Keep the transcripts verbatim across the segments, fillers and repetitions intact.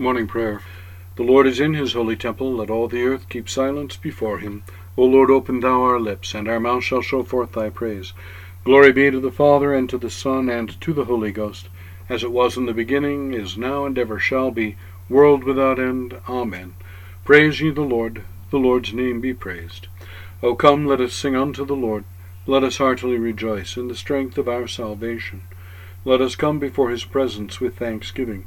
Morning Prayer. The Lord is in his holy temple. Let all the earth keep silence before him. O Lord, open thou our lips, and our mouth shall show forth thy praise. Glory be to the Father, and to the Son, and to the Holy Ghost, as it was in the beginning, is now, and ever shall be, world without end. Amen. Praise ye the Lord. The Lord's name be praised. O come, let us sing unto the Lord. Let us heartily rejoice in the strength of our salvation. Let us come before his presence with thanksgiving,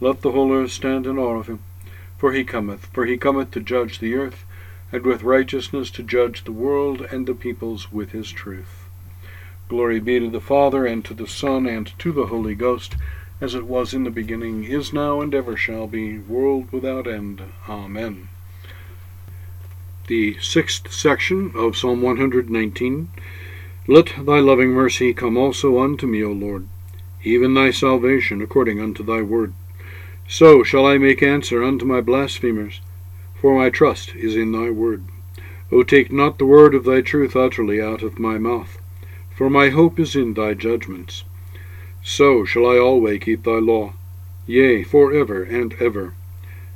Let the whole earth stand in awe of him. For he cometh, for he cometh to judge the earth, and with righteousness to judge the world and the peoples with his truth. Glory be to the Father, and to the Son, and to the Holy Ghost, as it was in the beginning, is now, and ever shall be, world without end. Amen. The sixth section of Psalm one hundred nineteen. Let thy loving mercy come also unto me, O Lord, even thy salvation according unto thy word. So shall I make answer unto my blasphemers, for my trust is in thy word. O take not the word of thy truth utterly out of my mouth, for my hope is in thy judgments. So shall I always keep thy law, yea, for ever and ever.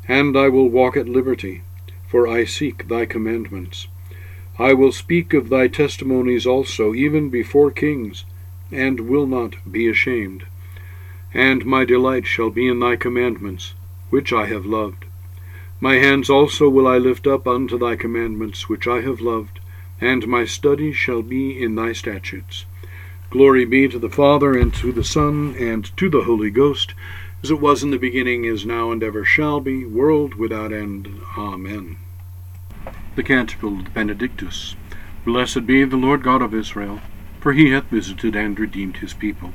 And I will walk at liberty, for I seek thy commandments. I will speak of thy testimonies also, even before kings, and will not be ashamed. And my delight shall be in thy commandments, which I have loved. My hands also will I lift up unto thy commandments, which I have loved, and my study shall be in thy statutes. Glory be to the Father, and to the Son, and to the Holy Ghost, as it was in the beginning, is now, and ever shall be, world without end. Amen. The Canticle of the Benedictus. Blessed be the Lord God of Israel, for he hath visited and redeemed his people,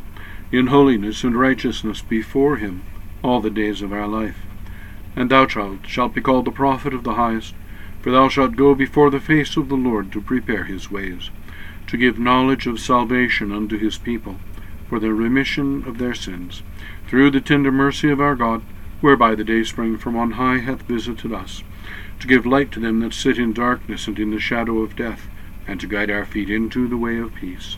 in holiness and righteousness before him all the days of our life. And thou, child, shalt be called the prophet of the highest, for thou shalt go before the face of the Lord to prepare his ways, to give knowledge of salvation unto his people, for the remission of their sins, through the tender mercy of our God, whereby the dayspring from on high hath visited us, to give light to them that sit in darkness and in the shadow of death, and to guide our feet into the way of peace.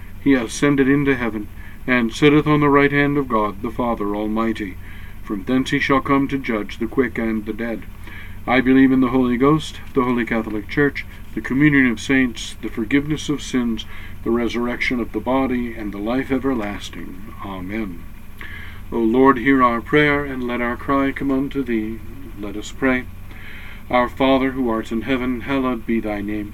He ascended into heaven, and sitteth on the right hand of God the Father Almighty. From thence he shall come to judge the quick and the dead. I believe in the Holy Ghost, the Holy Catholic Church, the communion of saints, the forgiveness of sins, the resurrection of the body, and the life everlasting. Amen. O Lord, hear our prayer, and let our cry come unto thee. Let us pray. Our Father, who art in heaven, hallowed be thy name.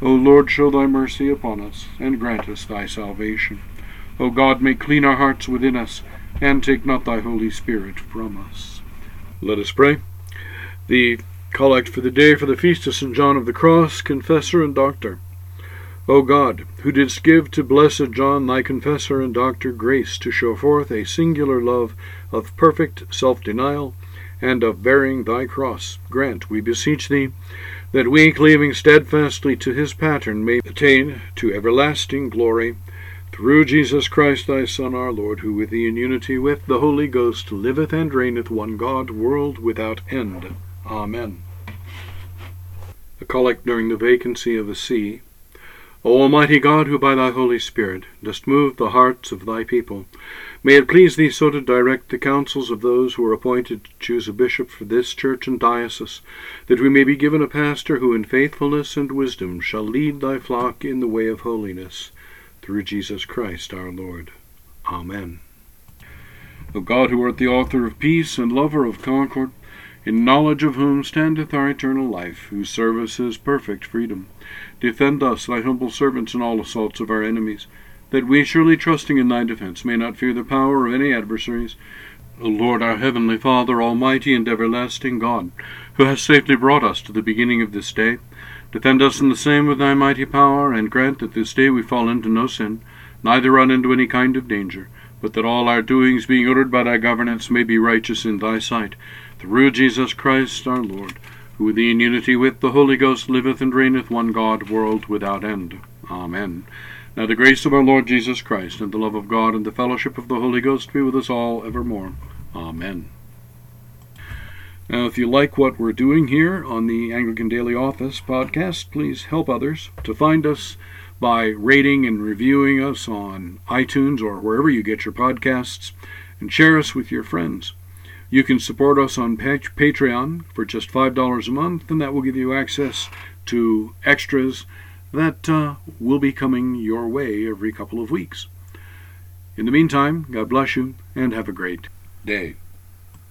O Lord, show thy mercy upon us, and grant us thy salvation. O God, make clean our hearts within us, and take not thy Holy Spirit from us. Let us pray. The Collect for the day for the feast of Saint John of the Cross, confessor and doctor. O God, who didst give to blessed John, thy confessor and doctor, grace to show forth a singular love of perfect self-denial and of bearing thy cross, grant, we beseech thee, that we, cleaving steadfastly to his pattern, may attain to everlasting glory, through Jesus Christ thy Son, our Lord, who with thee in unity with the Holy Ghost liveth and reigneth, one God, world without end. Amen. A collect during the vacancy of the see. O Almighty God, who by thy Holy Spirit dost move the hearts of thy people, may it please thee so to direct the counsels of those who are appointed to choose a bishop for this church and diocese, that we may be given a pastor who in faithfulness and wisdom shall lead thy flock in the way of holiness, through Jesus Christ our Lord. Amen. O God, who art the author of peace and lover of concord, in knowledge of whom standeth our eternal life, whose service is perfect freedom, defend us, thy humble servants, in all assaults of our enemies, that we, surely trusting in thy defence, may not fear the power of any adversaries. O Lord, our heavenly Father, almighty and everlasting God, who hast safely brought us to the beginning of this day, defend us in the same with thy mighty power, and grant that this day we fall into no sin, neither run into any kind of danger, but that all our doings, being ordered by thy governance, may be righteous in thy sight, through Jesus Christ our Lord, who with thee in unity with the Holy Ghost liveth and reigneth, one God, world without end. Amen. Now the grace of our Lord Jesus Christ, and the love of God, and the fellowship of the Holy Ghost be with us all evermore. Amen. Now if you like what we're doing here on the Anglican Daily Office podcast, please help others to find us by rating and reviewing us on iTunes or wherever you get your podcasts, and share us with your friends. You can support us on Patreon for just five dollars a month, and that will give you access to extras that uh, will be coming your way every couple of weeks. In the meantime, God bless you, and have a great day.